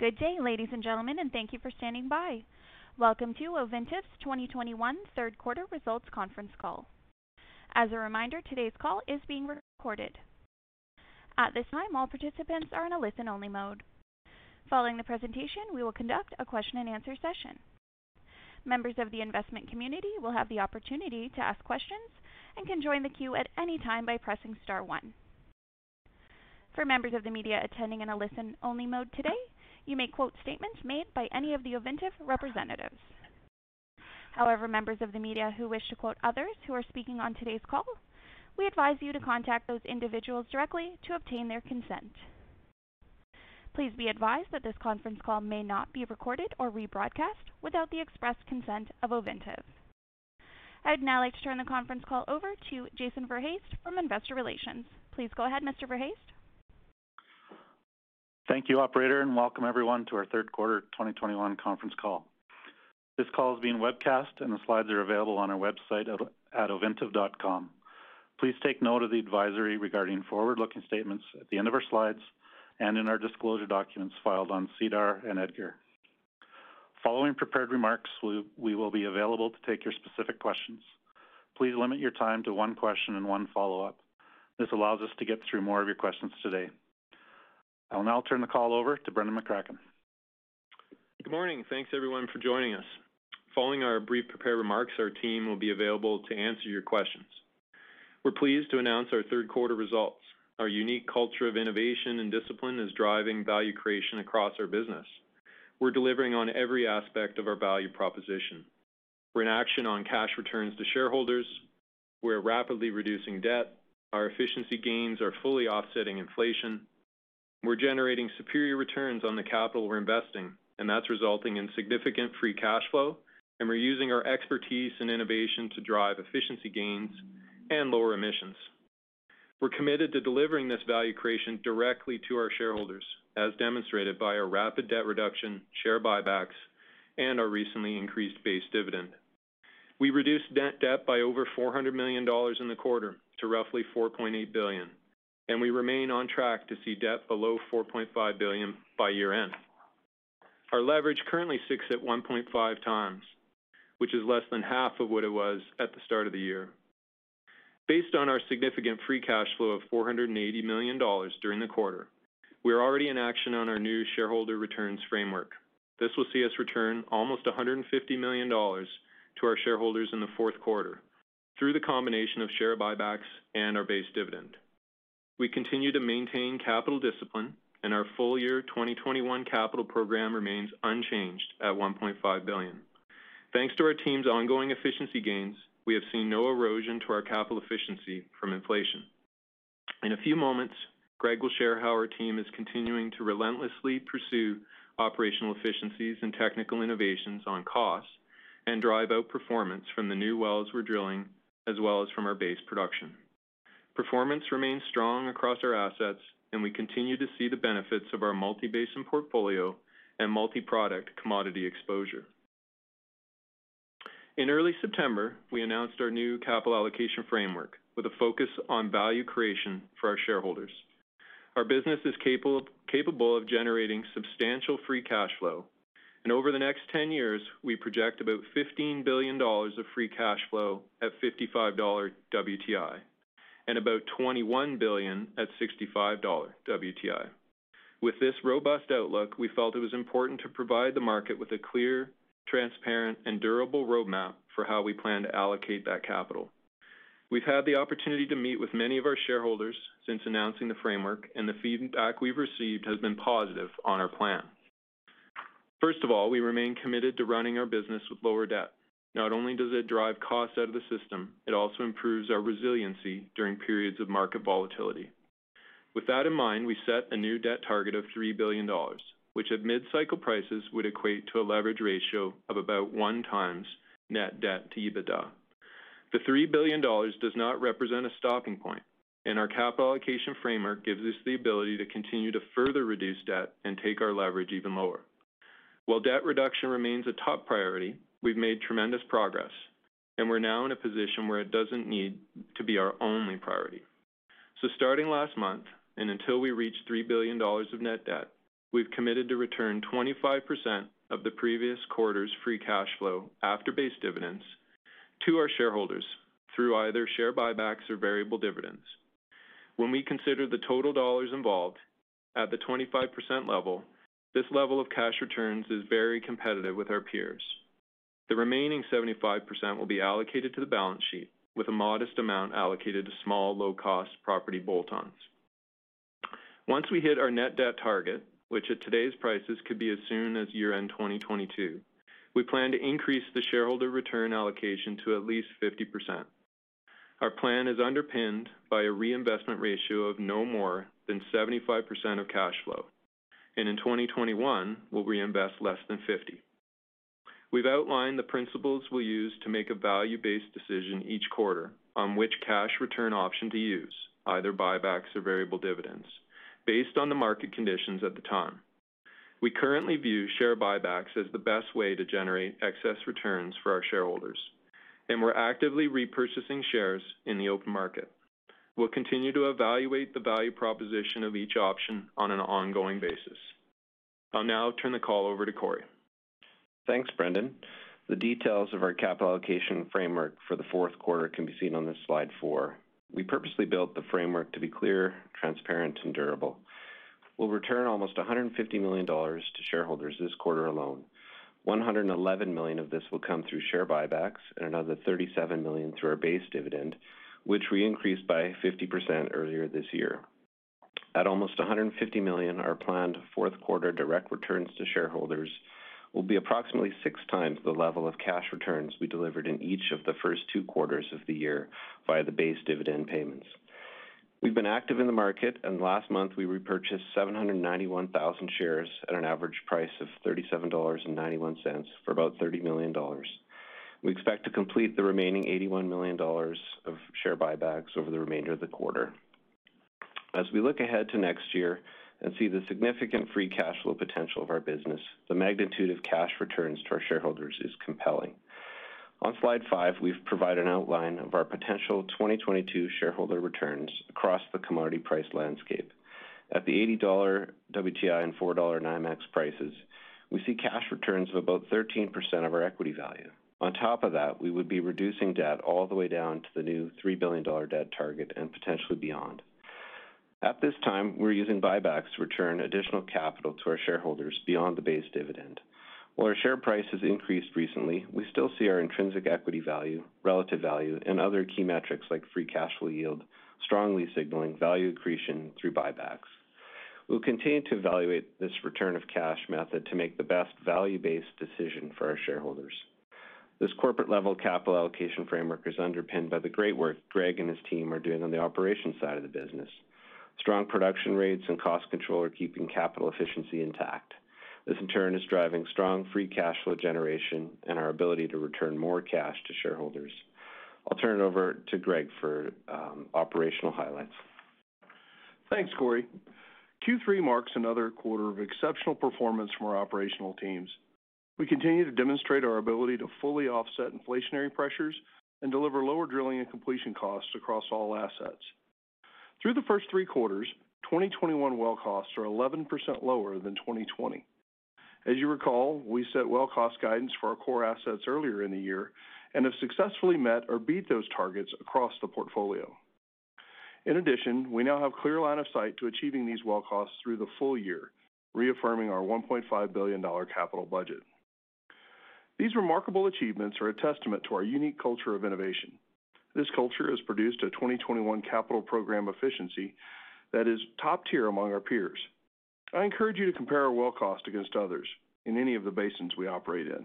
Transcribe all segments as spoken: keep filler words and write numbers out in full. Good day, ladies and gentlemen, and thank you for standing by. Welcome to Ovintiv's twenty twenty-one third quarter results conference call. As a reminder, today's call is being recorded. At this time, all participants are in a listen-only mode. Following the presentation, we will conduct a question-and-answer session. Members of the investment community will have the opportunity to ask questions and can join the queue at any time by pressing star one. For members of the media attending in a listen-only mode today, you may quote statements made by any of the Ovintiv representatives. However, members of the media who wish to quote others who are speaking on today's call, we advise you to contact those individuals directly to obtain their consent. Please be advised that this conference call may not be recorded or rebroadcast without the express consent of Ovintiv. I would now like to turn the conference call over to Jason Verhaest from Investor Relations. Please go ahead, Mister Verhaest. Thank you, operator, and welcome everyone to our third quarter twenty twenty-one conference call. This call is being webcast and the slides are available on our website at, at ovintiv dot com. Please take note of the advisory regarding forward-looking statements at the end of our slides and in our disclosure documents filed on SEDAR and EDGAR. Following prepared remarks, we, we will be available to take your specific questions. Please limit your time to one question and one follow-up. This allows us to get through more of your questions today. I will now turn the call over to Brendan McCracken. Good morning. Thanks, everyone, for joining us. Following our brief prepared remarks, our team will be available to answer your questions. We're pleased to announce our third quarter results. Our unique culture of innovation and discipline is driving value creation across our business. We're delivering on every aspect of our value proposition. We're in action on cash returns to shareholders. We're rapidly reducing debt. Our efficiency gains are fully offsetting inflation. We're generating superior returns on the capital we're investing, and that's resulting in significant free cash flow, and we're using our expertise and innovation to drive efficiency gains and lower emissions. We're committed to delivering this value creation directly to our shareholders, as demonstrated by our rapid debt reduction, share buybacks, and our recently increased base dividend. We reduced net debt by over four hundred million dollars in the quarter to roughly four point eight billion dollars. And we remain on track to see debt below four point five billion dollars by year-end. Our leverage currently sits at one point five times, which is less than half of what it was at the start of the year. Based on our significant free cash flow of four hundred eighty million dollars during the quarter, we are already in action on our new shareholder returns framework. This will see us return almost one hundred fifty million dollars to our shareholders in the fourth quarter through the combination of share buybacks and our base dividend. We continue to maintain capital discipline, and our full year twenty twenty-one capital program remains unchanged at one point five billion dollars. Thanks to our team's ongoing efficiency gains, we have seen no erosion to our capital efficiency from inflation. In a few moments, Greg will share how our team is continuing to relentlessly pursue operational efficiencies and technical innovations on costs and drive out performance from the new wells we're drilling as well as from our base production. Performance remains strong across our assets, and we continue to see the benefits of our multi-basin portfolio and multi-product commodity exposure. In early September, we announced our new capital allocation framework with a focus on value creation for our shareholders. Our business is capable, capable of generating substantial free cash flow, and over the next ten years, we project about fifteen billion dollars of free cash flow at fifty-five dollars W T I. And about twenty-one billion dollars at sixty-five dollars W T I. With this robust outlook, we felt it was important to provide the market with a clear, transparent, and durable roadmap for how we plan to allocate that capital. We've had the opportunity to meet with many of our shareholders since announcing the framework, and the feedback we've received has been positive on our plan. First of all, we remain committed to running our business with lower debt. Not only does it drive costs out of the system, it also improves our resiliency during periods of market volatility. With that in mind, we set a new debt target of three billion dollars, which at mid-cycle prices would equate to a leverage ratio of about one times net debt to EBITDA. The three billion dollars does not represent a stopping point, and our capital allocation framework gives us the ability to continue to further reduce debt and take our leverage even lower. While debt reduction remains a top priority, we've made tremendous progress, and we're now in a position where it doesn't need to be our only priority. So starting last month, and until we reach three billion dollars of net debt, we've committed to return twenty-five percent of the previous quarter's free cash flow after base dividends to our shareholders through either share buybacks or variable dividends. When we consider the total dollars involved at the twenty-five percent level, this level of cash returns is very competitive with our peers. The remaining seventy-five percent will be allocated to the balance sheet, with a modest amount allocated to small, low-cost property bolt-ons. Once we hit our net debt target, which at today's prices could be as soon as year-end twenty twenty-two, we plan to increase the shareholder return allocation to at least fifty percent. Our plan is underpinned by a reinvestment ratio of no more than seventy-five percent of cash flow, and in twenty twenty-one, we'll reinvest less than fifty percent. We've outlined the principles we'll use to make a value-based decision each quarter on which cash return option to use, either buybacks or variable dividends, based on the market conditions at the time. We currently view share buybacks as the best way to generate excess returns for our shareholders, and we're actively repurchasing shares in the open market. We'll continue to evaluate the value proposition of each option on an ongoing basis. I'll now turn the call over to Corey. Thanks, Brendan. The details of our capital allocation framework for the fourth quarter can be seen on this slide four. We purposely built the framework to be clear, transparent, and durable. We'll return almost one hundred fifty million dollars to shareholders this quarter alone. one hundred eleven million dollars of this will come through share buybacks and another thirty-seven million dollars through our base dividend, which we increased by fifty percent earlier this year. At almost one hundred fifty million dollars, our planned fourth quarter direct returns to shareholders will be approximately six times the level of cash returns we delivered in each of the first two quarters of the year via the base dividend payments. We've been active in the market, and last month we repurchased seven hundred ninety-one thousand shares at an average price of thirty-seven dollars and ninety-one cents for about thirty million dollars. We expect to complete the remaining eighty-one million dollars of share buybacks over the remainder of the quarter. As we look ahead to next year and see the significant free cash flow potential of our business, the magnitude of cash returns to our shareholders is compelling. On slide five, we've provided an outline of our potential twenty twenty-two shareholder returns across the commodity price landscape. At the eighty dollar W T I and four dollar NYMEX prices, we see cash returns of about thirteen percent of our equity value. On top of that, we would be reducing debt all the way down to the new three billion dollars debt target and potentially beyond. At this time, we're using buybacks to return additional capital to our shareholders beyond the base dividend. While our share price has increased recently, we still see our intrinsic equity value, relative value, and other key metrics like free cash flow yield strongly signaling value accretion through buybacks. We'll continue to evaluate this return of cash method to make the best value-based decision for our shareholders. This corporate-level capital allocation framework is underpinned by the great work Greg and his team are doing on the operations side of the business. Strong production rates and cost control are keeping capital efficiency intact. This in turn is driving strong free cash flow generation and our ability to return more cash to shareholders. I'll turn it over to Greg for um, operational highlights. Thanks, Corey. Q three marks another quarter of exceptional performance from our operational teams. We continue to demonstrate our ability to fully offset inflationary pressures and deliver lower drilling and completion costs across all assets. Through the first three quarters, twenty twenty-one well costs are eleven percent lower than twenty twenty. As you recall, we set well cost guidance for our core assets earlier in the year and have successfully met or beat those targets across the portfolio. In addition, we now have clear line of sight to achieving these well costs through the full year, reaffirming our one point five billion dollars capital budget. These remarkable achievements are a testament to our unique culture of innovation. This culture has produced a twenty twenty-one capital program efficiency that is top tier among our peers. I encourage you to compare our well cost against others in any of the basins we operate in.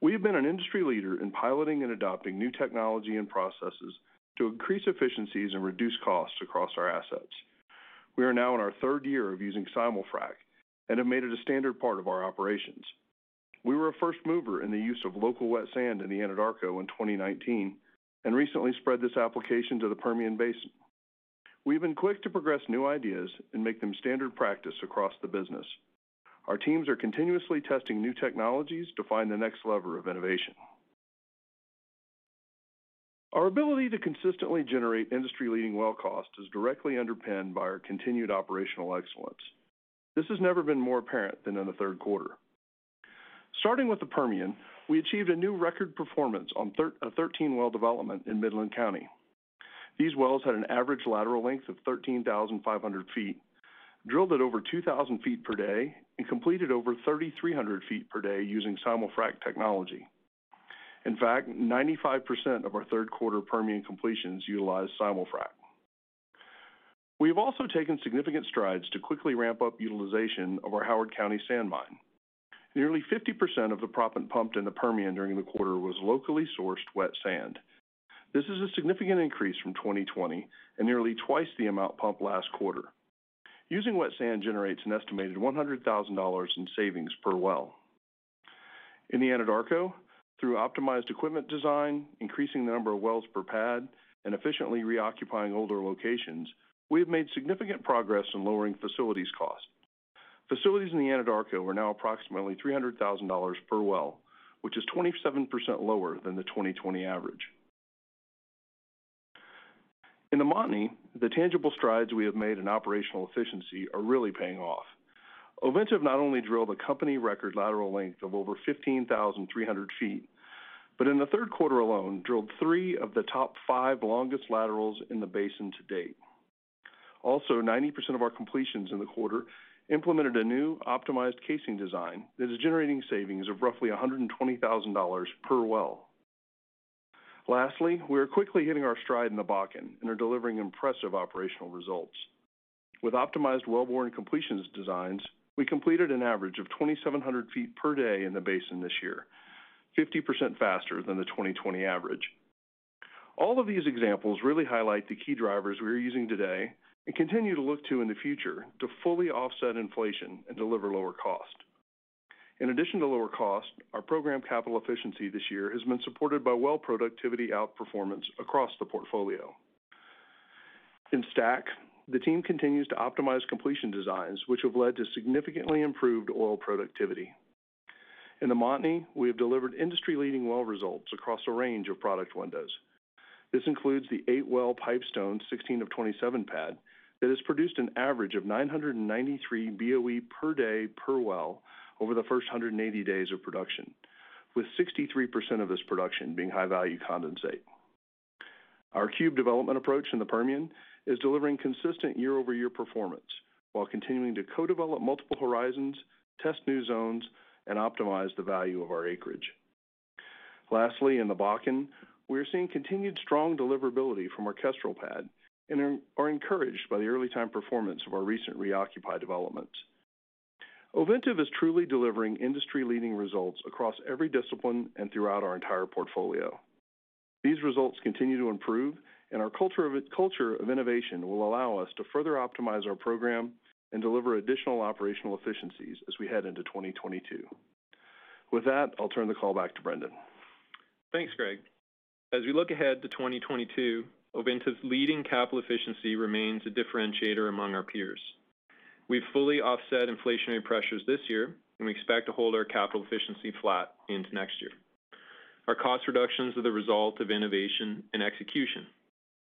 We have been an industry leader in piloting and adopting new technology and processes to increase efficiencies and reduce costs across our assets. We are now in our third year of using Simulfrac, and have made it a standard part of our operations. We were a first mover in the use of local wet sand in the Anadarko in twenty nineteen and recently spread this application to the Permian Basin. We've been quick to progress new ideas and make them standard practice across the business. Our teams are continuously testing new technologies to find the next lever of innovation. Our ability to consistently generate industry-leading well cost is directly underpinned by our continued operational excellence. This has never been more apparent than in the third quarter. Starting with the Permian, we achieved a new record performance on a thirteen well development in Midland County. These wells had an average lateral length of thirteen thousand five hundred feet, drilled at over two thousand feet per day, and completed over thirty-three hundred feet per day using Simulfrac technology. In fact, ninety-five percent of our third quarter Permian completions utilized Simulfrac. We have also taken significant strides to quickly ramp up utilization of our Howard County sand mine. Nearly fifty percent of the proppant pumped in the Permian during the quarter was locally sourced wet sand. This is a significant increase from twenty twenty and nearly twice the amount pumped last quarter. Using wet sand generates an estimated one hundred thousand dollars in savings per well. In the Anadarko, through optimized equipment design, increasing the number of wells per pad, and efficiently reoccupying older locations, we have made significant progress in lowering facilities costs. Facilities in the Anadarko are now approximately three hundred thousand dollars per well, which is twenty-seven percent lower than the twenty twenty average. In the Montney, the tangible strides we have made in operational efficiency are really paying off. Ovintiv not only drilled a company record lateral length of over fifteen thousand three hundred feet, but in the third quarter alone, drilled three of the top five longest laterals in the basin to date. Also, ninety percent of our completions in the quarter implemented a new optimized casing design that is generating savings of roughly one hundred twenty thousand dollars per well. Lastly, we are quickly hitting our stride in the Bakken and are delivering impressive operational results. With optimized wellbore and completions designs, we completed an average of twenty-seven hundred feet per day in the basin this year, fifty percent faster than the twenty twenty average. All of these examples really highlight the key drivers we are using today and continue to look to in the future to fully offset inflation and deliver lower cost. In addition to lower cost, our program capital efficiency this year has been supported by well productivity outperformance across the portfolio. In Stack, the team continues to optimize completion designs, which have led to significantly improved oil productivity. In the Montney, we have delivered industry-leading well results across a range of product windows. This includes the eight well Pipestone sixteen of twenty-seven pad that has produced an average of nine hundred ninety-three B O E per day per well over the first one hundred eighty days of production, with sixty-three percent of this production being high-value condensate. Our cube development approach in the Permian is delivering consistent year-over-year performance while continuing to co-develop multiple horizons, test new zones, and optimize the value of our acreage. Lastly, in the Bakken, we are seeing continued strong deliverability from our Kestrel pad and are encouraged by the early-time performance of our recent reoccupy developments. Ovintiv is truly delivering industry-leading results across every discipline and throughout our entire portfolio. These results continue to improve, and our culture of, culture of innovation will allow us to further optimize our program and deliver additional operational efficiencies as we head into twenty twenty-two. With that, I'll turn the call back to Brendan. Thanks, Greg. As we look ahead to twenty twenty-two, Ovintiv's leading capital efficiency remains a differentiator among our peers. We've fully offset inflationary pressures this year, and we expect to hold our capital efficiency flat into next year. Our cost reductions are the result of innovation and execution.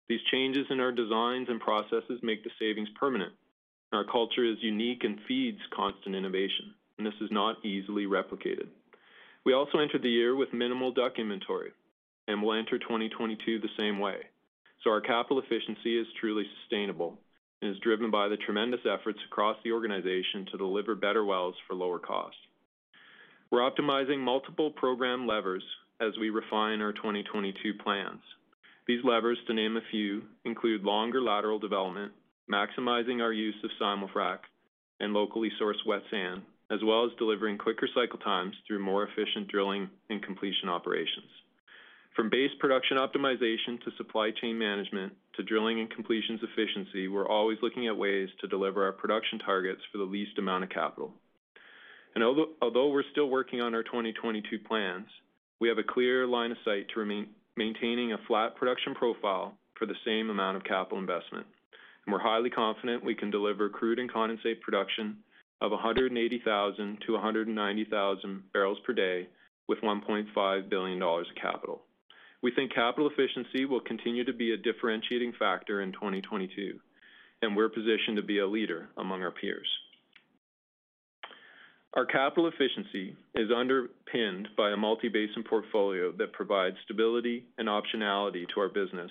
These changes in our designs and processes make the savings permanent. Our culture is unique and feeds constant innovation, and this is not easily replicated. We also entered the year with minimal D U C inventory, and we'll enter twenty twenty-two the same way. So our capital efficiency is truly sustainable and is driven by the tremendous efforts across the organization to deliver better wells for lower cost. We're optimizing multiple program levers as we refine our twenty twenty-two plans. These levers, to name a few, include longer lateral development, maximizing our use of Simulfrac and locally sourced wet sand, as well as delivering quicker cycle times through more efficient drilling and completion operations. From base production optimization to supply chain management to drilling and completions efficiency, we're always looking at ways to deliver our production targets for the least amount of capital. And although, although we're still working on our twenty twenty-two plans, we have a clear line of sight to remain maintaining a flat production profile for the same amount of capital investment. And we're highly confident we can deliver crude and condensate production of one hundred eighty thousand to one hundred ninety thousand barrels per day with one point five billion dollars of capital. We think capital efficiency will continue to be a differentiating factor in twenty twenty-two, and we're positioned to be a leader among our peers. Our capital efficiency is underpinned by a multi-basin portfolio that provides stability and optionality to our business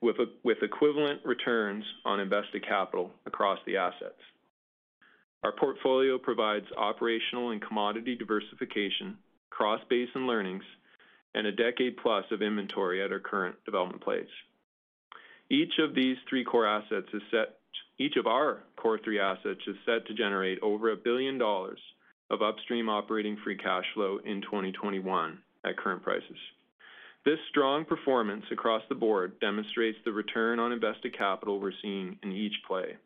with, a, with equivalent returns on invested capital across the assets. Our portfolio provides operational and commodity diversification, cross-basin learnings, and a decade plus of inventory at our current development plays. Each of these three core assets is set, each of our core three assets is set to generate over a billion dollars of upstream operating free cash flow in twenty twenty-one at current prices. This strong performance across the board demonstrates the return on invested capital we're seeing in each play.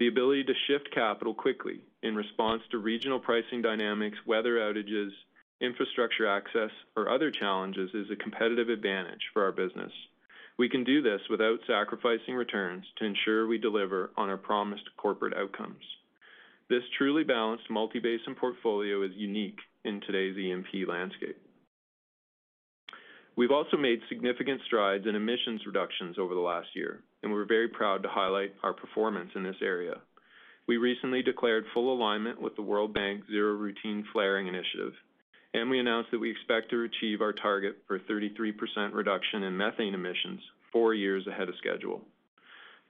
The ability to shift capital quickly in response to regional pricing dynamics, weather outages, infrastructure access, or other challenges is a competitive advantage for our business. We can do this without sacrificing returns to ensure we deliver on our promised corporate outcomes. This truly balanced multi-basin portfolio is unique in today's E and P landscape. We've also made significant strides in emissions reductions over the last year, and we're very proud to highlight our performance in this area. We recently declared full alignment with the World Bank Zero Routine Flaring Initiative, and we announced that we expect to achieve our target for thirty-three percent reduction in methane emissions four years ahead of schedule.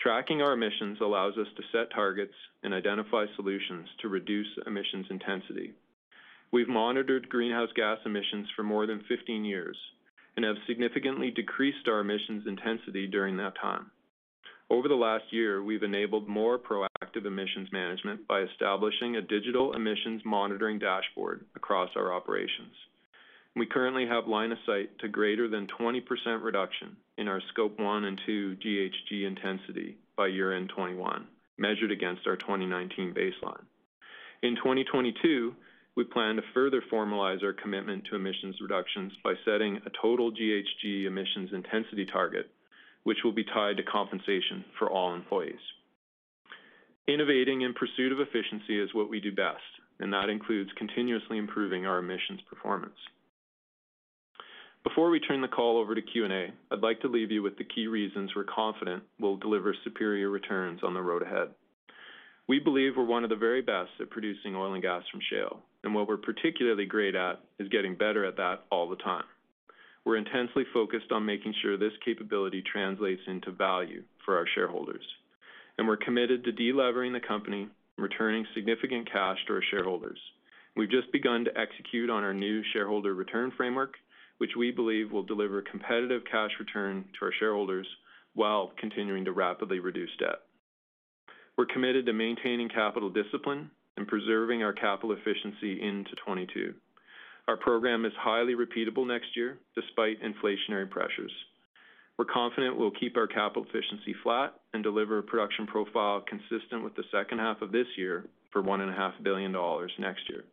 Tracking our emissions allows us to set targets and identify solutions to reduce emissions intensity. We've monitored greenhouse gas emissions for more than fifteen years and have significantly decreased our emissions intensity during that time. Over the last year, we've enabled more proactive emissions management by establishing a digital emissions monitoring dashboard across our operations. We currently have line of sight to greater than twenty percent reduction in our Scope one and two G H G intensity by year-end twenty-one, measured against our twenty nineteen baseline. In twenty twenty-two, we plan to further formalize our commitment to emissions reductions by setting a total G H G emissions intensity target, which will be tied to compensation for all employees. Innovating in pursuit of efficiency is what we do best, and that includes continuously improving our emissions performance. Before we turn the call over to Q and A, I'd like to leave you with the key reasons we're confident we'll deliver superior returns on the road ahead. We believe we're one of the very best at producing oil and gas from shale, and what we're particularly great at is getting better at that all the time. We're intensely focused on making sure this capability translates into value for our shareholders, and we're committed to de-levering the company and returning significant cash to our shareholders. We've just begun to execute on our new shareholder return framework, which we believe will deliver competitive cash return to our shareholders while continuing to rapidly reduce debt. We're committed to maintaining capital discipline and preserving our capital efficiency into twenty-two. Our program is highly repeatable next year, despite inflationary pressures. We're confident we'll keep our capital efficiency flat and deliver a production profile consistent with the second half of this year for one point five billion dollars next year.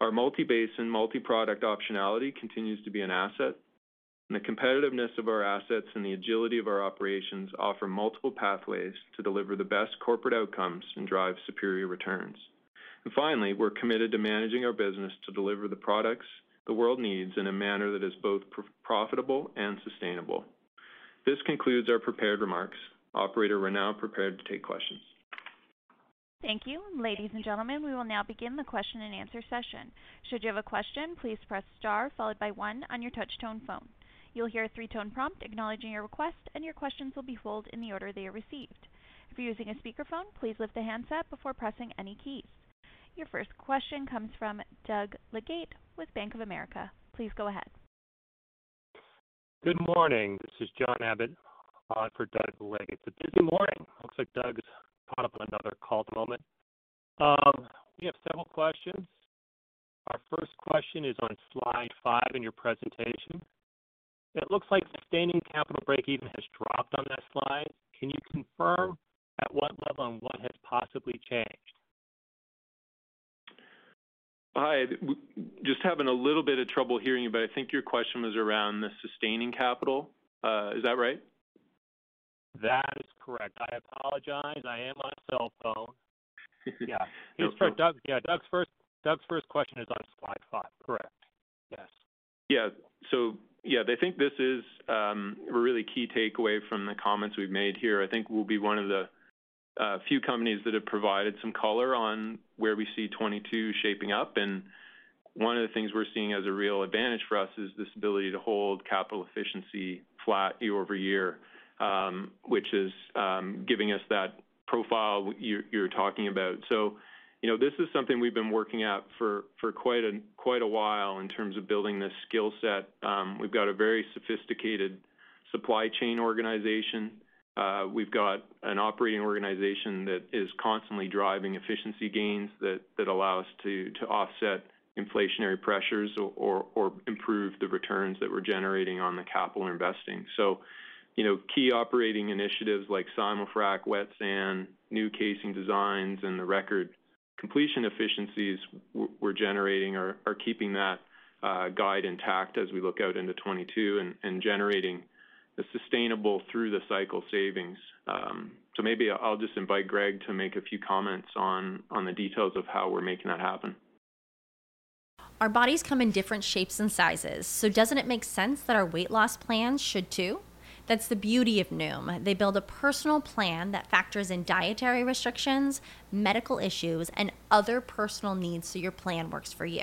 Our multi-basin, multi-product optionality continues to be an asset, and the competitiveness of our assets and the agility of our operations offer multiple pathways to deliver the best corporate outcomes and drive superior returns. And finally, we're committed to managing our business to deliver the products the world needs in a manner that is both pr- profitable and sustainable. This concludes our prepared remarks. Operator, we're now prepared to take questions. Thank you. Ladies and gentlemen, we will now begin the question and answer session. Should you have a question, please press star followed by one on your touch-tone phone. You'll hear a three-tone prompt acknowledging your request, and your questions will be polled in the order they are received. If you're using a speakerphone, please lift the handset before pressing any keys. Your first question comes from Doug Leggate with Bank of America. Please go ahead. Good morning. This is John Abbott on for Doug Leggate. It's a busy morning. Looks like Doug's caught up on another call at the moment. Um, we have several questions. Our first question is on slide five in your presentation. It looks like sustaining capital break-even has dropped on that slide. Can you confirm at what level and what has possibly changed? Hi, just having a little bit of trouble hearing you, but I think your question was around the sustaining capital. Uh, is that right? That is correct. I apologize. I am on a cell phone. Yeah, no for Doug, yeah. Doug's first. Doug's first question is on slide five. Correct. Yes. Yeah. So yeah, they think this is um, a really key takeaway from the comments we've made here. I think we'll be one of the uh, few companies that have provided some color on where we see twenty-two shaping up. And one of the things we're seeing as a real advantage for us is this ability to hold capital efficiency flat year over year, um, which is um, giving us that profile you're, you're talking about. So, you know, this is something we've been working at for for quite a quite a while in terms of building this skill set. Um, we've got a very sophisticated supply chain organization. Uh, we've got an operating organization that is constantly driving efficiency gains that that allow us to to offset inflationary pressures or or, or improve the returns that we're generating on the capital investing. So, you know, key operating initiatives like Simulfrac, wet sand, new casing designs, and the record completion efficiencies we're generating are, are keeping that uh, guide intact as we look out into twenty-two and, and generating the sustainable through the cycle savings. Um, so maybe I'll just invite Greg to make a few comments on, on the details of how we're making that happen. Our bodies come in different shapes and sizes, so doesn't it make sense that our weight loss plans should too? That's the beauty of Noom. They build a personal plan that factors in dietary restrictions, medical issues, and other personal needs so your plan works for you.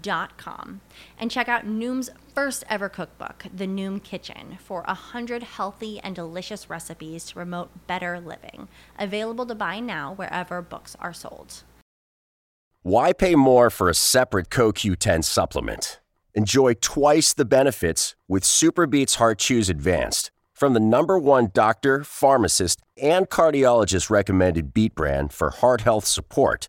dot com. And check out Noom's first ever cookbook, The Noom Kitchen, for one hundred healthy and delicious recipes to promote better living. Available to buy now wherever books are sold. Why pay more for a separate co Q ten supplement? Enjoy twice the benefits with Superbeats Heart Chews Advanced from the number one doctor, pharmacist, and cardiologist recommended beet brand for heart health support.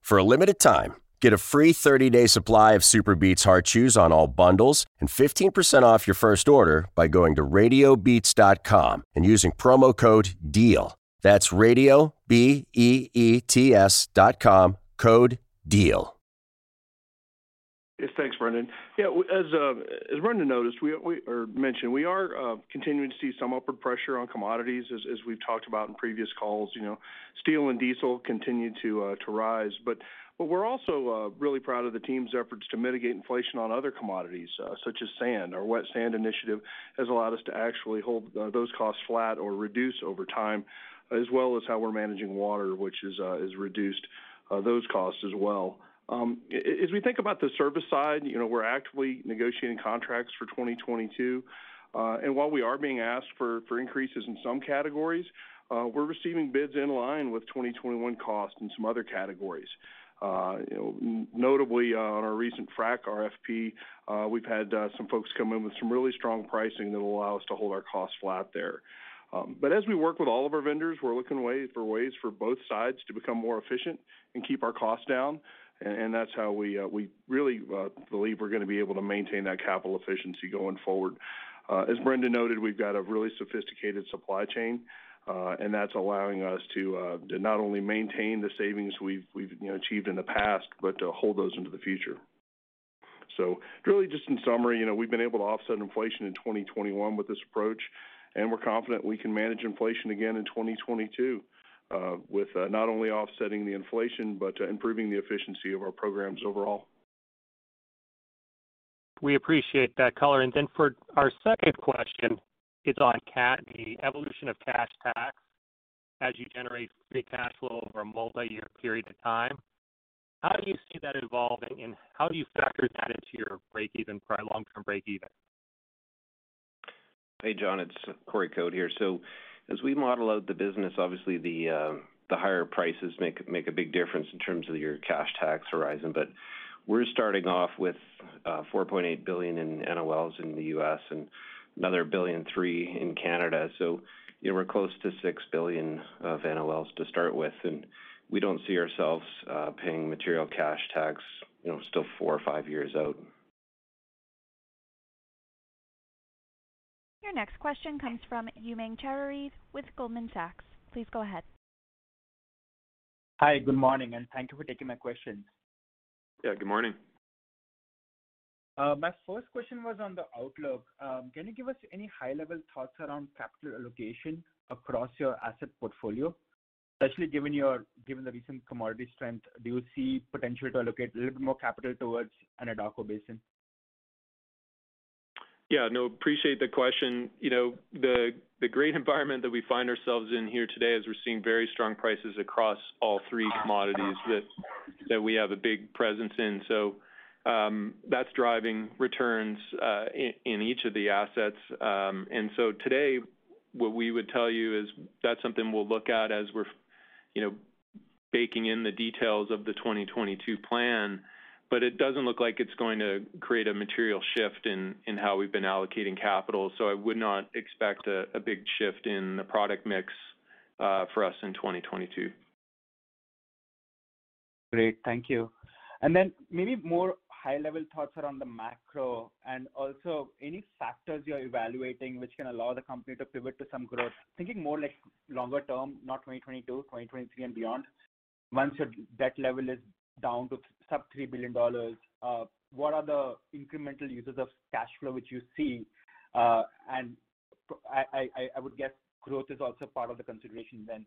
For a limited time, get a free thirty-day supply of Superbeats Heart Chews on all bundles and fifteen percent off your first order by going to radio beats dot com and using promo code DEAL. That's radio, B E E T S dot com, code DEAL. Yes, thanks, Brendan. Yeah, as uh, as Brendan noticed, we, we or mentioned, we are uh, continuing to see some upward pressure on commodities, as, as we've talked about in previous calls. You know, steel and diesel continue to uh, to rise, but but we're also uh, really proud of the team's efforts to mitigate inflation on other commodities, uh, such as sand. Our wet sand initiative has allowed us to actually hold uh, those costs flat or reduce over time, as well as how we're managing water, which is uh, is reduced uh, those costs as well. Um, as we think about the service side, you know, we're actively negotiating contracts for twenty twenty-two, uh, and while we are being asked for, for increases in some categories, uh, we're receiving bids in line with twenty twenty-one costs in some other categories. Uh, you know, notably, uh, on our recent frac R F P, uh, we've had uh, some folks come in with some really strong pricing that will allow us to hold our costs flat there. Um, but as we work with all of our vendors, we're looking ways for ways for both sides to become more efficient and keep our costs down, and, and that's how we uh, we really uh, believe we're going to be able to maintain that capital efficiency going forward. Uh, as Brenda noted, we've got a really sophisticated supply chain, uh, and that's allowing us to uh, to not only maintain the savings we've we've you know, achieved in the past, but to hold those into the future. So really, just in summary, you know, we've been able to offset inflation in twenty twenty-one with this approach, and we're confident we can manage inflation again in twenty twenty-two. uh, with uh, not only offsetting the inflation, but uh, improving the efficiency of our programs overall. We appreciate that color. And then for our second question, it's on cat, the evolution of cash tax as you generate free cash flow over a multi-year period of time. How do you see that evolving, and how do you factor that into your break-even, long-term break-even? Hey, John, it's Corey Code here. So as we model out the business, obviously the uh, the higher prices make make a big difference in terms of your cash tax horizon, but we're starting off with uh, four point eight billion dollars in N O Ls in the U S and another billion three in Canada. So you know, we're close to six billion dollars of N O Ls to start with, and we don't see ourselves uh, paying material cash tax, you know, still four or five years out. Your next question comes from Umang Chaudhary with Goldman Sachs. Please go ahead. Hi, good morning, and thank you for taking my questions. Yeah, good morning. Uh, my first question was on the outlook. Um, can you give us any high-level thoughts around capital allocation across your asset portfolio, especially given your given the recent commodity strength? Do you see potential to allocate a little bit more capital towards Anadarko Basin? Yeah, no, appreciate the question. You know, the the great environment that we find ourselves in here today is we're seeing very strong prices across all three commodities that that we have a big presence in. So. Um, that's driving returns uh, in, in each of the assets. Um, and so today, what we would tell you is that's something we'll look at as we're, you know, baking in the details of the twenty twenty-two plan. But it doesn't look like it's going to create a material shift in, in how we've been allocating capital. So I would not expect a, a big shift in the product mix uh, for us in twenty twenty-two. Great. Thank you. And then maybe more high-level thoughts around the macro, and also any factors you're evaluating which can allow the company to pivot to some growth, thinking more like longer term, not twenty twenty-two, twenty twenty-three and beyond. Once your debt level is down to sub three billion dollars, uh, what are the incremental uses of cash flow which you see? Uh, and I, I, I would guess growth is also part of the consideration then.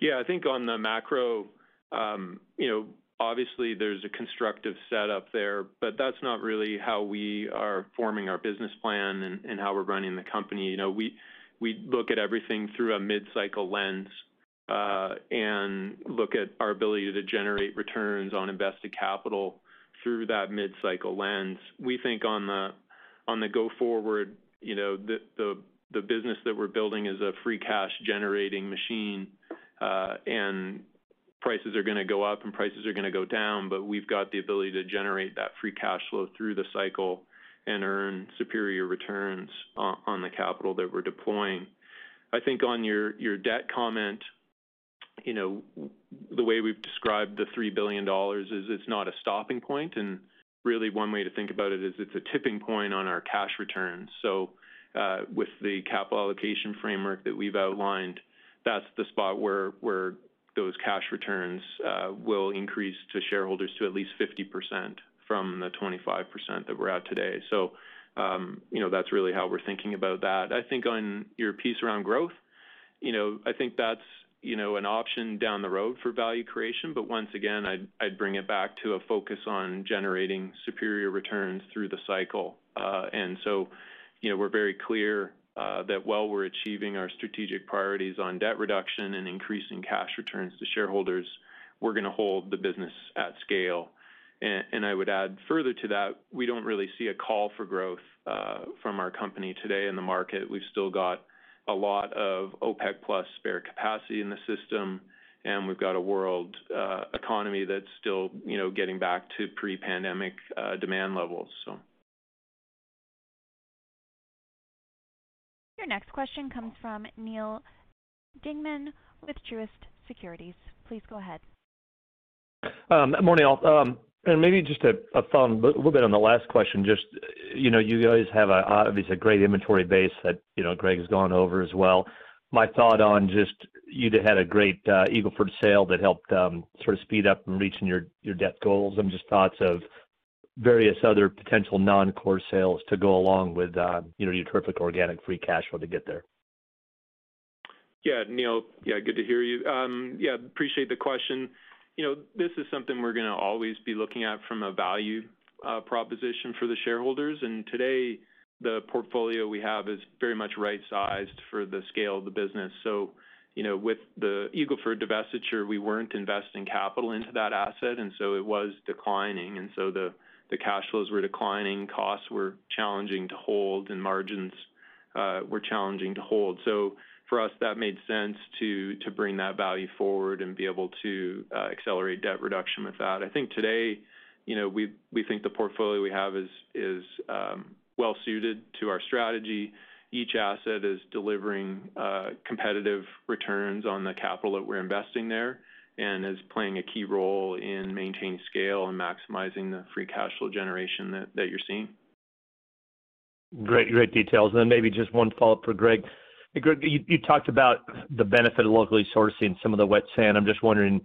Yeah, I think on the macro, um, you know, obviously, there's a constructive setup there, but that's not really how we are forming our business plan and, and how we're running the company. You know, we we look at everything through a mid-cycle lens uh, and look at our ability to generate returns on invested capital through that mid-cycle lens. We think on the on the go forward, you know, the the, the business that we're building is a free cash generating machine, uh, and prices are going to go up and prices are going to go down, but we've got the ability to generate that free cash flow through the cycle and earn superior returns on, on the capital that we're deploying. I think on your, your debt comment, you know, the way we've described the three billion dollars is it's not a stopping point, and really one way to think about it is it's a tipping point on our cash returns. So uh, with the capital allocation framework that we've outlined, that's the spot where we're those cash returns uh, will increase to shareholders to at least fifty percent from the twenty-five percent that we're at today. So, um, you know, that's really how we're thinking about that. I think on your piece around growth, you know, I think that's, you know, an option down the road for value creation. But once again, I'd, I'd bring it back to a focus on generating superior returns through the cycle. Uh, and so, you know, we're very clear Uh, that while we're achieving our strategic priorities on debt reduction and increasing cash returns to shareholders, we're going to hold the business at scale. And, and I would add further to that, we don't really see a call for growth uh, from our company today in the market. We've still got a lot of OPEC Plus spare capacity in the system, and we've got a world uh, economy that's still, you know, getting back to pre-pandemic uh, demand levels. So. Your next question comes from Neil Dingman with Truist Securities. Please go ahead. Um, morning, all. Um, and maybe just a, a thought a little bit on the last question. Just, you know, you guys have a, obviously a great inventory base that, you know, Greg has gone over as well. My thought on just you'd had a great uh, Eagleford sale that helped um, sort of speed up in reaching your, your debt goals. I'm just thoughts of various other potential non-core sales to go along with, uh, you know, your terrific organic free cash flow to get there. Yeah, Neil, yeah, good to hear you. Um, yeah, appreciate the question. You know, this is something we're going to always be looking at from a value uh, proposition for the shareholders. And today, the portfolio we have is very much right-sized for the scale of the business. So, you know, with the Eagleford divestiture, we weren't investing capital into that asset, and so it was declining. And so the, the cash flows were declining, costs were challenging to hold, and margins uh, were challenging to hold. So for us, that made sense to to bring that value forward and be able to uh, accelerate debt reduction with that. I think today, you know, we we think the portfolio we have is is um, well suited to our strategy. Each asset is delivering uh, competitive returns on the capital that we're investing there, and is playing a key role in maintaining scale and maximizing the free cash flow generation that that you're seeing. Great, great details. And then maybe just one follow up for Greg. Hey, Greg, you, you talked about the benefit of locally sourcing some of the wet sand. I'm just wondering,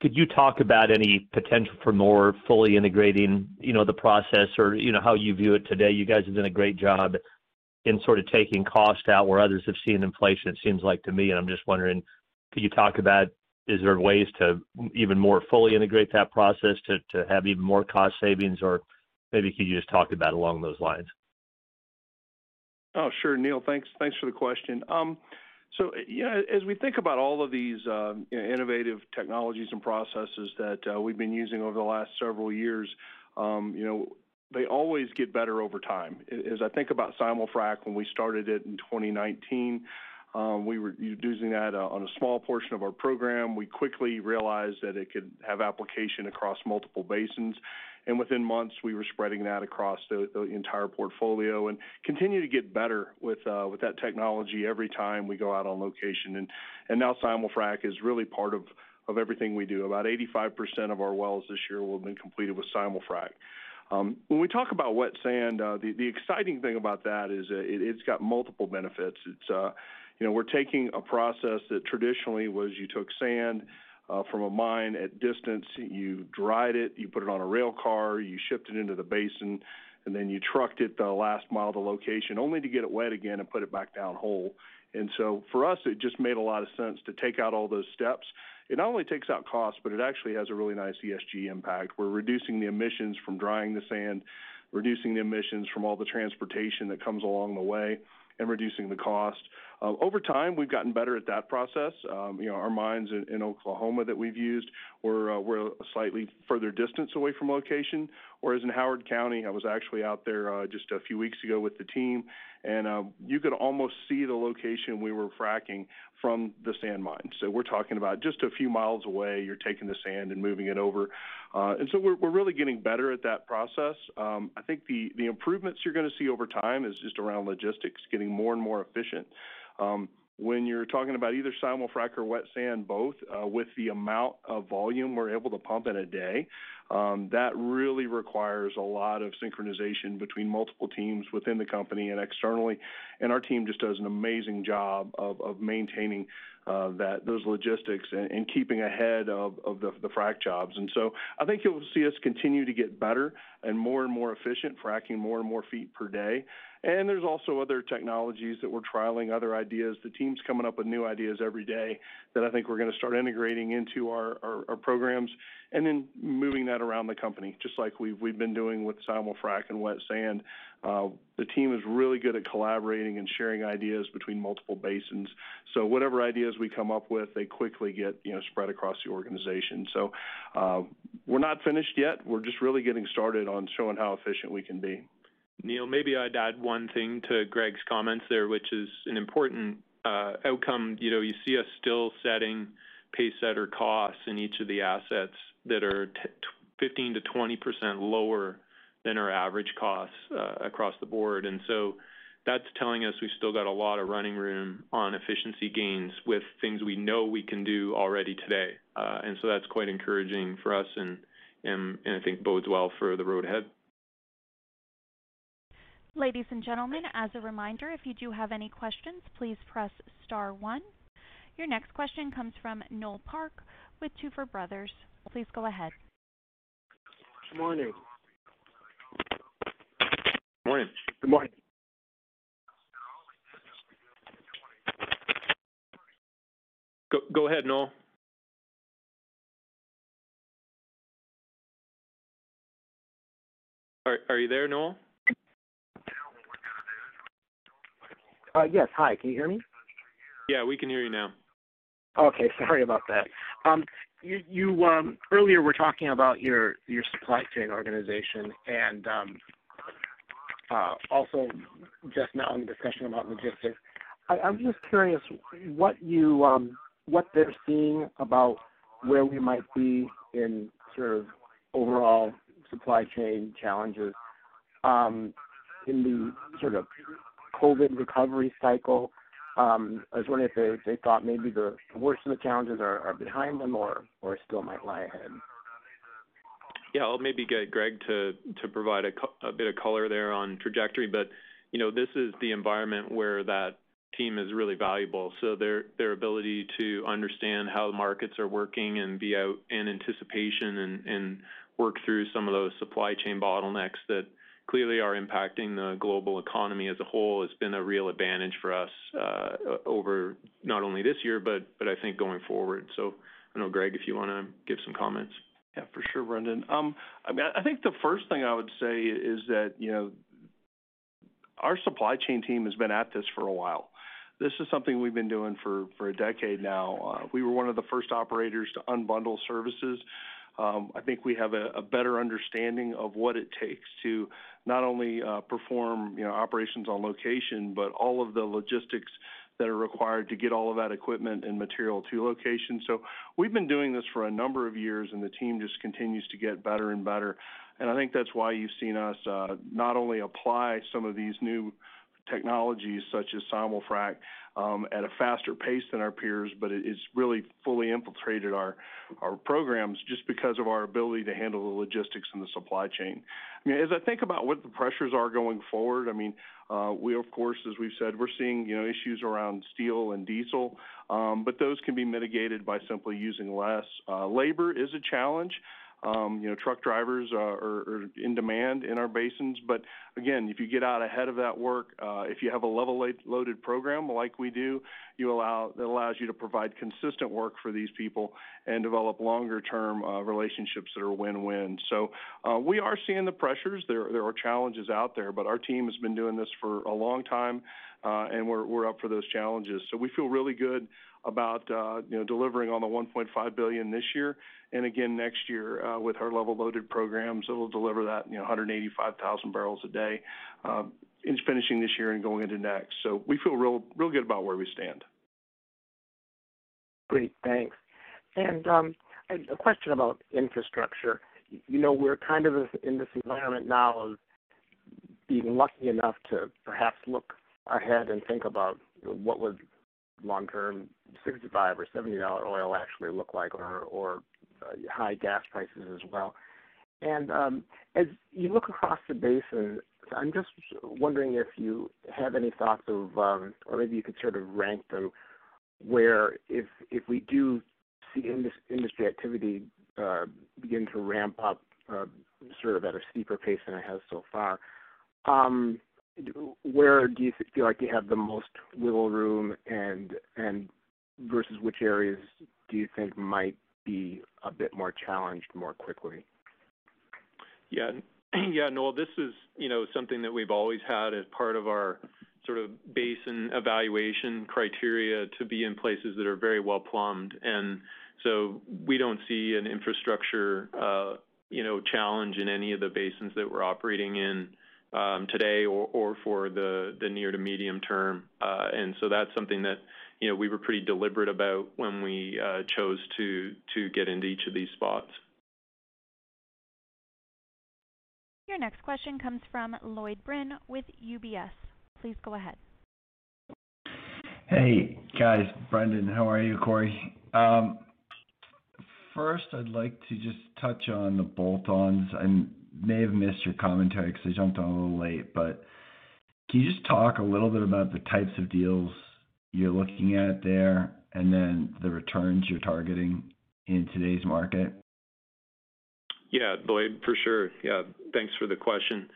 could you talk about any potential for more fully integrating, you know, the process, or, you know, how you view it today? You guys have done a great job in sort of taking cost out where others have seen inflation, it seems like to me. And I'm just wondering, could you talk about, is there ways to even more fully integrate that process to, to have even more cost savings, or maybe could you just talk about along those lines? Oh, sure, Neil. Thanks. Thanks for the question. Um, so, yeah, as we think about all of these uh, you know, innovative technologies and processes that uh, we've been using over the last several years, um, you know, they always get better over time. As I think about Simulfrac, when we started it in twenty nineteen, um, we were using that uh, on a small portion of our program. We quickly realized that it could have application across multiple basins. And within months, we were spreading that across the, the entire portfolio, and continue to get better with uh, with that technology every time we go out on location. And and now Simulfrac is really part of, of everything we do. About eighty-five percent of our wells this year will have been completed with Simulfrac. Um, when we talk about wet sand, uh, the, the exciting thing about that is uh, it, it's got multiple benefits. It's uh, you know, we're taking a process that traditionally was you took sand Uh, from a mine at distance, you dried it, you put it on a rail car, you shipped it into the basin, and then you trucked it the last mile to location, only to get it wet again and put it back down whole. And so for us, it just made a lot of sense to take out all those steps. It not only takes out costs, but it actually has a really nice E S G impact. We're reducing the emissions from drying the sand, reducing the emissions from all the transportation that comes along the way, and reducing the cost. Uh, over time, we've gotten better at that process. Um, you know, our mines in, in Oklahoma that we've used were, uh, were a slightly further distance away from location, whereas in Howard County, I was actually out there uh, just a few weeks ago with the team, and uh, you could almost see the location we were fracking from the sand mine. So we're talking about just a few miles away, you're taking the sand and moving it over. Uh, and so we're, we're really getting better at that process. Um, I think the, the improvements you're going to see over time is just around logistics, getting more and more efficient. Um, when you're talking about either Simulfrac or wet sand, both, uh, with the amount of volume we're able to pump in a day, um, that really requires a lot of synchronization between multiple teams within the company and externally. And our team just does an amazing job of, of maintaining uh, that those logistics and, and keeping ahead of, of the, the frac jobs. And so I think you'll see us continue to get better and more and more efficient, fracking more and more feet per day. And there's also other technologies that we're trialing, other ideas. The team's coming up with new ideas every day that I think we're going to start integrating into our, our, our programs, and then moving that around the company, just like we've, we've been doing with Simulfrac and wet sand. Uh, the team is really good at collaborating and sharing ideas between multiple basins. So whatever ideas we come up with, they quickly get, you know, spread across the organization. So uh, we're not finished yet. We're just really getting started on showing how efficient we can be. Neil, maybe I'd add one thing to Greg's comments there, which is an important uh, outcome. You know, you see us still setting pace setter costs in each of the assets that are t- fifteen to twenty percent lower than our average costs uh, across the board. And so that's telling us we've still got a lot of running room on efficiency gains with things we know we can do already today. Uh, and so that's quite encouraging for us, and, and, and I think bodes well for the road ahead. Ladies and gentlemen, as a reminder, if you do have any questions, please press star one. Your next question comes from Noel Park with Twofer Brothers. Please go ahead. Good morning. Morning. Good morning. Go, go ahead, Noel. Are, are you there, Noel? Uh, yes, hi. Can you hear me? Yeah, we can hear you now. Okay, sorry about that. Um, you you um, earlier were talking about your, your supply chain organization and um, uh, also just now in the discussion about logistics. I, I'm just curious what you um, what they're seeing about where we might be in sort of overall supply chain challenges um, in the sort of COVID recovery cycle. Um, I was wondering if they, if they thought maybe the worst of the challenges are, are behind them or, or still might lie ahead. Yeah, I'll maybe get Greg to, to provide a, a bit of color there on trajectory, but, you know, this is the environment where that team is really valuable. So their, their ability to understand how the markets are working and be out in anticipation and, and work through some of those supply chain bottlenecks that clearly are impacting the global economy as a whole has been a real advantage for us uh, over not only this year, but but I think going forward. So I know, Greg, if you want to give some comments. Yeah, for sure, Brendan. Um, I mean, I think the first thing I would say is that, you know, our supply chain team has been at this for a while. This is something we've been doing for, for a decade now. Uh, we were one of the first operators to unbundle services. Um, I think we have a, a better understanding of what it takes to not only uh, perform, you know, operations on location, but all of the logistics that are required to get all of that equipment and material to location. So we've been doing this for a number of years, and the team just continues to get better and better. And I think that's why you've seen us uh, not only apply some of these new technologies such as Simulfrac um, at a faster pace than our peers, but it's really fully infiltrated our, our programs just because of our ability to handle the logistics and the supply chain. I mean, as I think about what the pressures are going forward, I mean, uh, we, of course, as we've said, we're seeing, you know, issues around steel and diesel, um, but those can be mitigated by simply using less. Uh, labor is a challenge. Um, you know, truck drivers uh, are, are in demand in our basins. But, again, if you get out ahead of that work, uh, if you have a level-loaded program like we do, you allow, it allows you to provide consistent work for these people and develop longer-term uh, relationships that are win-win. So uh, we are seeing the pressures. There, there are challenges out there, but our team has been doing this for a long time, uh, and we're, we're up for those challenges. So we feel really good about uh, you know, delivering on the one point five billion dollars this year, and again next year uh, with our level-loaded programs, it will deliver that, you know, one hundred eighty-five thousand barrels a day, uh, in finishing this year and going into next. So we feel real, real good about where we stand. Great, thanks. And um, a question about infrastructure. You know, we're kind of in this environment now of being lucky enough to perhaps look ahead and think about what would long-term sixty-five or seventy dollar oil actually look like, or, or uh, high gas prices as well. And um, as you look across the basin, I'm just wondering if you have any thoughts of, um, or maybe you could sort of rank them, where if if we do see indus- industry activity uh, begin to ramp up uh, sort of at a steeper pace than it has so far, um, where do you feel like you have the most wiggle room, and and versus which areas do you think might be a bit more challenged more quickly? Yeah, yeah, Noel, this is, you know, something that we've always had as part of our sort of basin evaluation criteria to be in places that are very well plumbed, and so we don't see an infrastructure, uh, you know, challenge in any of the basins that we're operating in. Um, today or, or for the, the near to medium term. Uh, and so that's something that, you know, we were pretty deliberate about when we uh, chose to, to get into each of these spots. Your next question comes from Lloyd Bryn with U B S. Please go ahead. Hey, guys. Brendan, how are you, Corey? Um, first, I'd like to just touch on the bolt-ons. I'm may have missed your commentary because I jumped on a little late, but can you just talk a little bit about the types of deals you're looking at there and then the returns you're targeting in today's market? Yeah, Lloyd, for sure. Yeah, thanks for the question.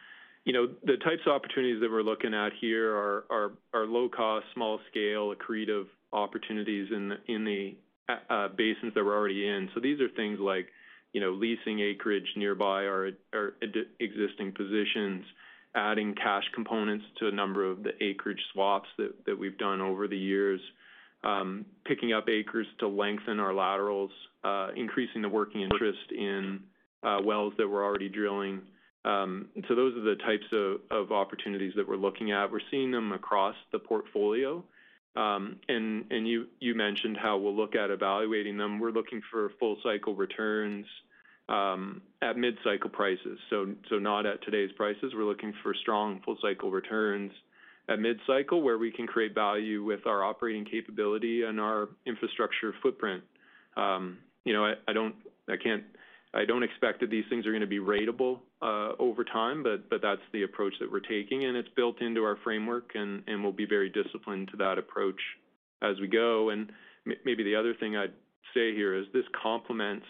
You know, the types of opportunities that we're looking at here are, are, are low-cost, small-scale, accretive opportunities in the, in the uh, basins that we're already in. So these are things like, you know, leasing acreage nearby our, our existing positions, adding cash components to a number of the acreage swaps that, that we've done over the years, um, picking up acres to lengthen our laterals, uh, increasing the working interest in uh, wells that we're already drilling. Um, so those are the types of, of opportunities that we're looking at. We're seeing them across the portfolio. Um, and and you, you mentioned how we'll look at evaluating them. We're looking for full cycle returns um, at mid-cycle prices. So, so not at today's prices. We're looking for strong full cycle returns at mid-cycle where we can create value with our operating capability and our infrastructure footprint. Um, you know, I, I don't, I can't, I don't expect that these things are going to be rateable uh, over time, but but that's the approach that we're taking, and it's built into our framework, and, and we'll be very disciplined to that approach as we go. And m maybe the other thing I'd say here is this complements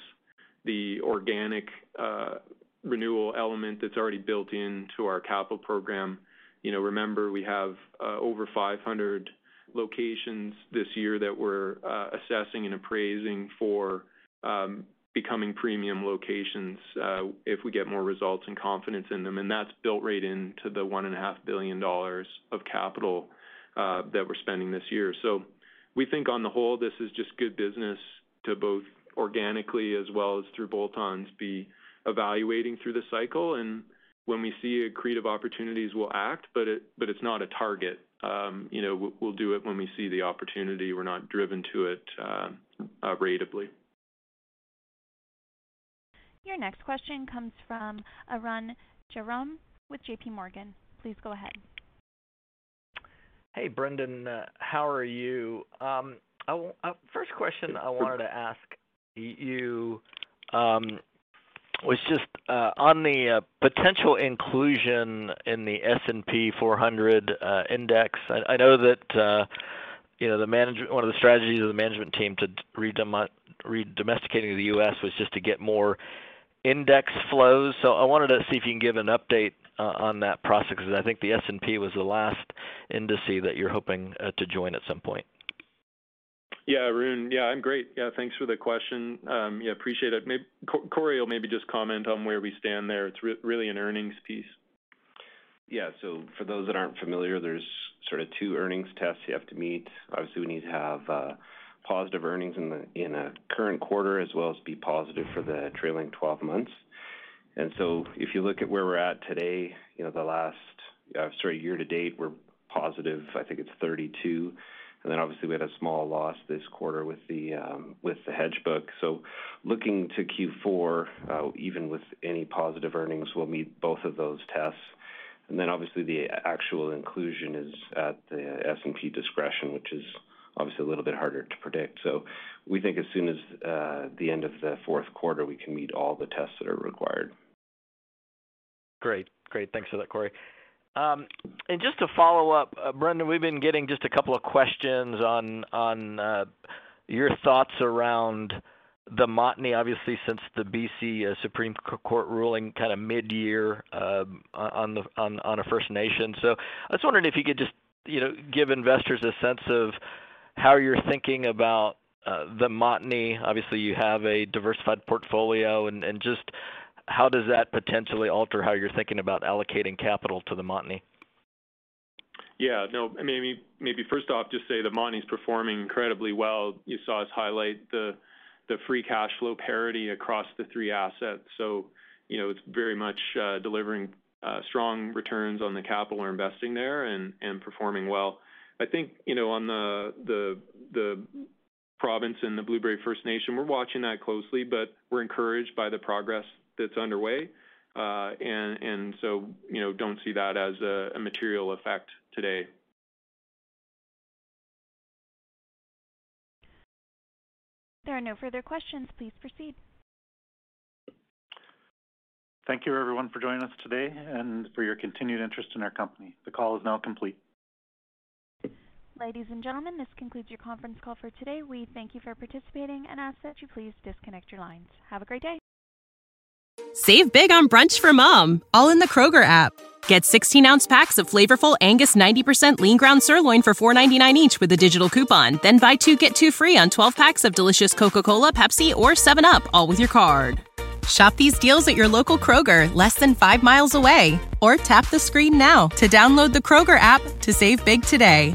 the organic uh, renewal element that's already built into our capital program. You know, remember we have uh, over five hundred locations this year that we're uh, assessing and appraising for um, becoming premium locations uh, if we get more results and confidence in them. And that's built right into the one and a half billion dollars of capital uh, that we're spending this year. So we think on the whole, this is just good business to both organically as well as through bolt-ons be evaluating through the cycle. And when we see accretive opportunities, we'll act, but it, but it's not a target. Um, you know, we'll do it when we see the opportunity. We're not driven to it uh, uh, rateably. Your next question comes from Arun Jaram with J P Morgan. Please go ahead. Hey, Brendan, uh, how are you? Um, I w uh, first question I wanted to ask you um, was just uh, on the uh, potential inclusion in the S and P four hundred uh, index. I, I know that uh, you know the management. One of the strategies of the management team to redomesticating the U S was just to get more index flows. So I wanted to see if you can give an update uh, on that process, because I think the S and P was the last indice that you're hoping uh, to join at some point. Yeah, Arun. Yeah, I'm great. Yeah, thanks for the question. Um, yeah, appreciate it. Maybe, Corey will maybe just comment on where we stand there. It's re really an earnings piece. Yeah, so for those that aren't familiar, there's sort of two earnings tests you have to meet. Obviously, we need to have uh, positive earnings in the in a current quarter, as well as be positive for the trailing twelve months. And so, if you look at where we're at today, you know the last uh, sorry year to date, we're positive. I think it's thirty-two, and then obviously we had a small loss this quarter with the um, with the hedge book. So, looking to Q four, uh, even with any positive earnings, we'll meet both of those tests. And then obviously the actual inclusion is at the S and P discretion, which is obviously a little bit harder to predict. So we think as soon as uh, the end of the fourth quarter, we can meet all the tests that are required. Great, great. Thanks for that, Corey. Um, and just to follow up, uh, Brendan, we've been getting just a couple of questions on on uh, your thoughts around the Montney, obviously, since the B C uh, Supreme Court ruling, kind of mid-year uh, on the on, on a First Nation. So I was wondering if you could just you know give investors a sense of how you're thinking about uh, the Montney. Obviously, you have a diversified portfolio, and and just how does that potentially alter how you're thinking about allocating capital to the Montney? Yeah, no, maybe maybe first off, just say the Montney's performing incredibly well. You saw us highlight the the free cash flow parity across the three assets. So, you know, it's very much uh, delivering uh, strong returns on the capital we're investing there and, and performing well. I think, you know, on the, the, the province and the Blueberry First Nation, we're watching that closely, but we're encouraged by the progress that's underway. Uh, and, and so, you know, don't see that as a, a material effect today. There are no further questions. Please proceed. Thank you, everyone, for joining us today and for your continued interest in our company. The call is now complete. Ladies and gentlemen, this concludes your conference call for today. We thank you for participating and ask that you please disconnect your lines. Have a great day. Save big on brunch for mom, all in the Kroger app. Get sixteen-ounce packs of flavorful Angus ninety percent lean ground sirloin for four ninety-nine each with a digital coupon. Then buy two, get two free on twelve packs of delicious Coca-Cola, Pepsi, or seven up, all with your card. Shop these deals at your local Kroger, less than five miles away. Or tap the screen now to download the Kroger app to save big today.